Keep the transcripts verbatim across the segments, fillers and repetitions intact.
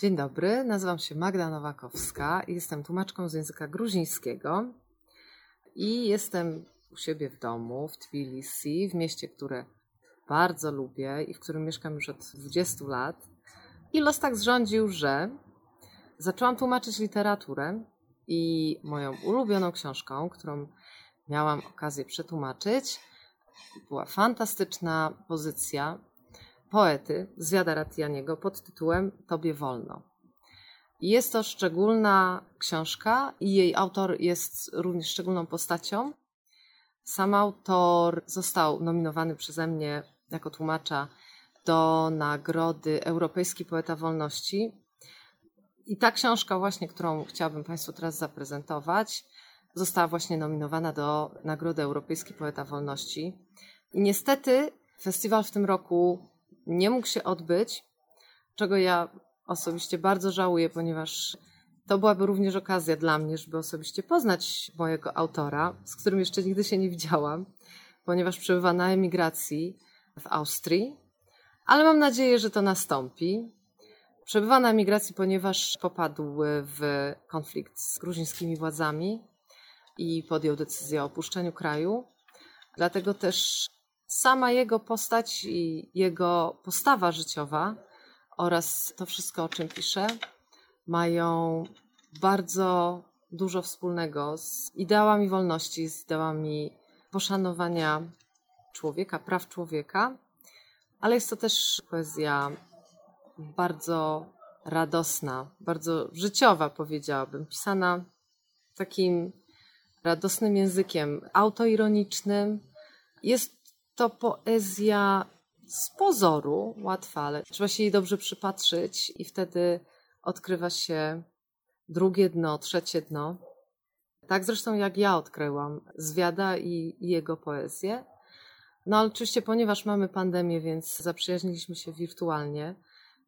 Dzień dobry, nazywam się Magda Nowakowska i jestem tłumaczką z języka gruzińskiego i jestem u siebie w domu w Tbilisi, w mieście, które bardzo lubię i w którym mieszkam już od dwudziestu lat. I los tak zrządził, że zaczęłam tłumaczyć literaturę i moją ulubioną książką, którą miałam okazję przetłumaczyć, była fantastyczna pozycja poety Zviada Ratijaniego pod tytułem Tobie wolno. Jest to szczególna książka i jej autor jest również szczególną postacią. Sam autor został nominowany przeze mnie jako tłumacza do Nagrody Europejski Poeta Wolności. I ta książka właśnie, którą chciałabym Państwu teraz zaprezentować, została właśnie nominowana do Nagrody Europejski Poeta Wolności. I niestety festiwal w tym roku nie mógł się odbyć, czego ja osobiście bardzo żałuję, ponieważ to byłaby również okazja dla mnie, żeby osobiście poznać mojego autora, z którym jeszcze nigdy się nie widziałam, ponieważ przebywa na emigracji w Austrii, ale mam nadzieję, że to nastąpi. Przebywa na emigracji, ponieważ popadł w konflikt z gruzińskimi władzami i podjął decyzję o opuszczeniu kraju. Dlatego też sama jego postać i jego postawa życiowa oraz to wszystko, o czym pisze, mają bardzo dużo wspólnego z ideałami wolności, z ideałami poszanowania człowieka, praw człowieka, ale jest to też poezja bardzo radosna, bardzo życiowa, powiedziałabym, pisana takim radosnym językiem autoironicznym. Jest to poezja z pozoru łatwa, ale trzeba się jej dobrze przypatrzyć i wtedy odkrywa się drugie dno, trzecie dno. Tak zresztą jak ja odkryłam Zviada i, i jego poezję. No ale oczywiście, ponieważ mamy pandemię, więc zaprzyjaźniliśmy się wirtualnie.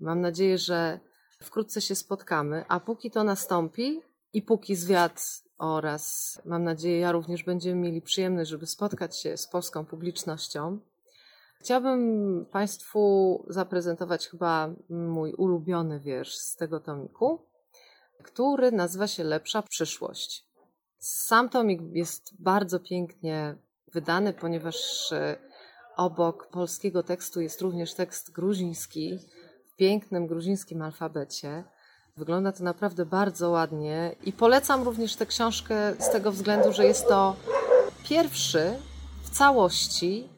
Mam nadzieję, że wkrótce się spotkamy, a póki to nastąpi i póki Zviada oraz, mam nadzieję, ja również będziemy mieli przyjemność, żeby spotkać się z polską publicznością. Chciałabym Państwu zaprezentować chyba mój ulubiony wiersz z tego tomiku, który nazywa się Lepsza przyszłość. Sam tomik jest bardzo pięknie wydany, ponieważ obok polskiego tekstu jest również tekst gruziński w pięknym gruzińskim alfabecie. Wygląda to naprawdę bardzo ładnie i polecam również tę książkę z tego względu, że jest to pierwszy w całości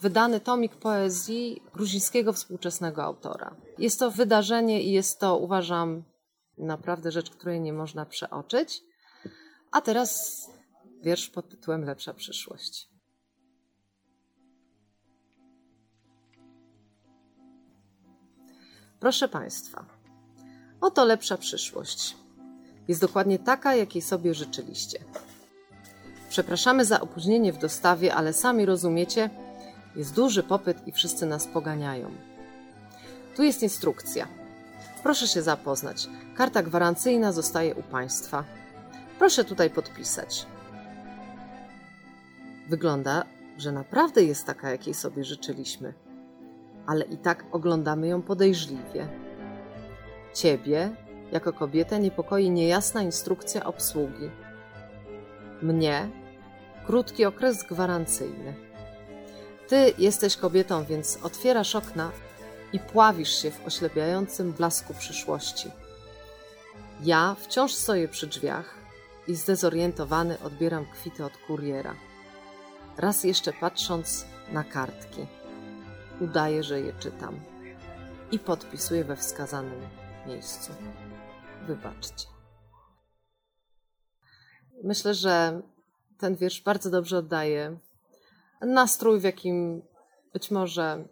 wydany tomik poezji gruzińskiego współczesnego autora. Jest to wydarzenie i jest to, uważam, naprawdę rzecz, której nie można przeoczyć. A teraz wiersz pod tytułem Lepsza przyszłość. Proszę Państwa, oto lepsza przyszłość. Jest dokładnie taka, jakiej sobie życzyliście. Przepraszamy za opóźnienie w dostawie, ale sami rozumiecie, jest duży popyt i wszyscy nas poganiają. Tu jest instrukcja. Proszę się zapoznać. Karta gwarancyjna zostaje u Państwa. Proszę tutaj podpisać. Wygląda, że naprawdę jest taka, jakiej sobie życzyliśmy. Ale i tak oglądamy ją podejrzliwie. Ciebie, jako kobietę, niepokoi niejasna instrukcja obsługi. Mnie, krótki okres gwarancyjny. Ty jesteś kobietą, więc otwierasz okna i pławisz się w oślepiającym blasku przyszłości. Ja wciąż stoję przy drzwiach i zdezorientowany odbieram kwity od kuriera. Raz jeszcze patrząc na kartki. Udaję, że je czytam i podpisuję we wskazanym miejscu. Wybaczcie. Myślę, że ten wiersz bardzo dobrze oddaje nastrój, w jakim być może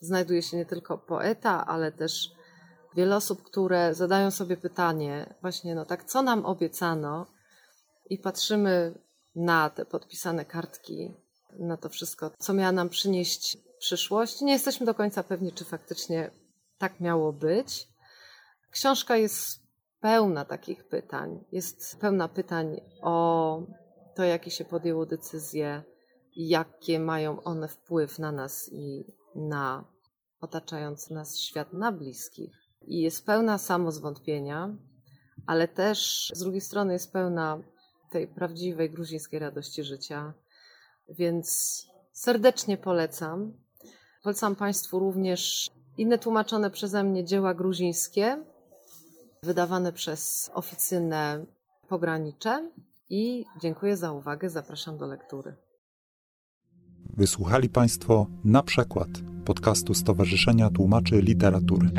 znajduje się nie tylko poeta, ale też wiele osób, które zadają sobie pytanie właśnie, no tak, co nam obiecano, i patrzymy na te podpisane kartki, na to wszystko, co miała nam przynieść przyszłość. Nie jesteśmy do końca pewni, czy faktycznie tak miało być. Książka jest pełna takich pytań. Jest pełna pytań o to, jakie się podjęło decyzje, jakie mają one wpływ na nas i na otaczający nas świat, na bliskich. I jest pełna samozwątpienia, ale też z drugiej strony jest pełna tej prawdziwej gruzińskiej radości życia. Więc serdecznie polecam. Polecam Państwu również inne tłumaczone przeze mnie dzieła gruzińskie, wydawane przez oficynę Pogranicze. I dziękuję za uwagę, zapraszam do lektury. Wysłuchali Państwo Na przykład podcastu Stowarzyszenia Tłumaczy Literatury.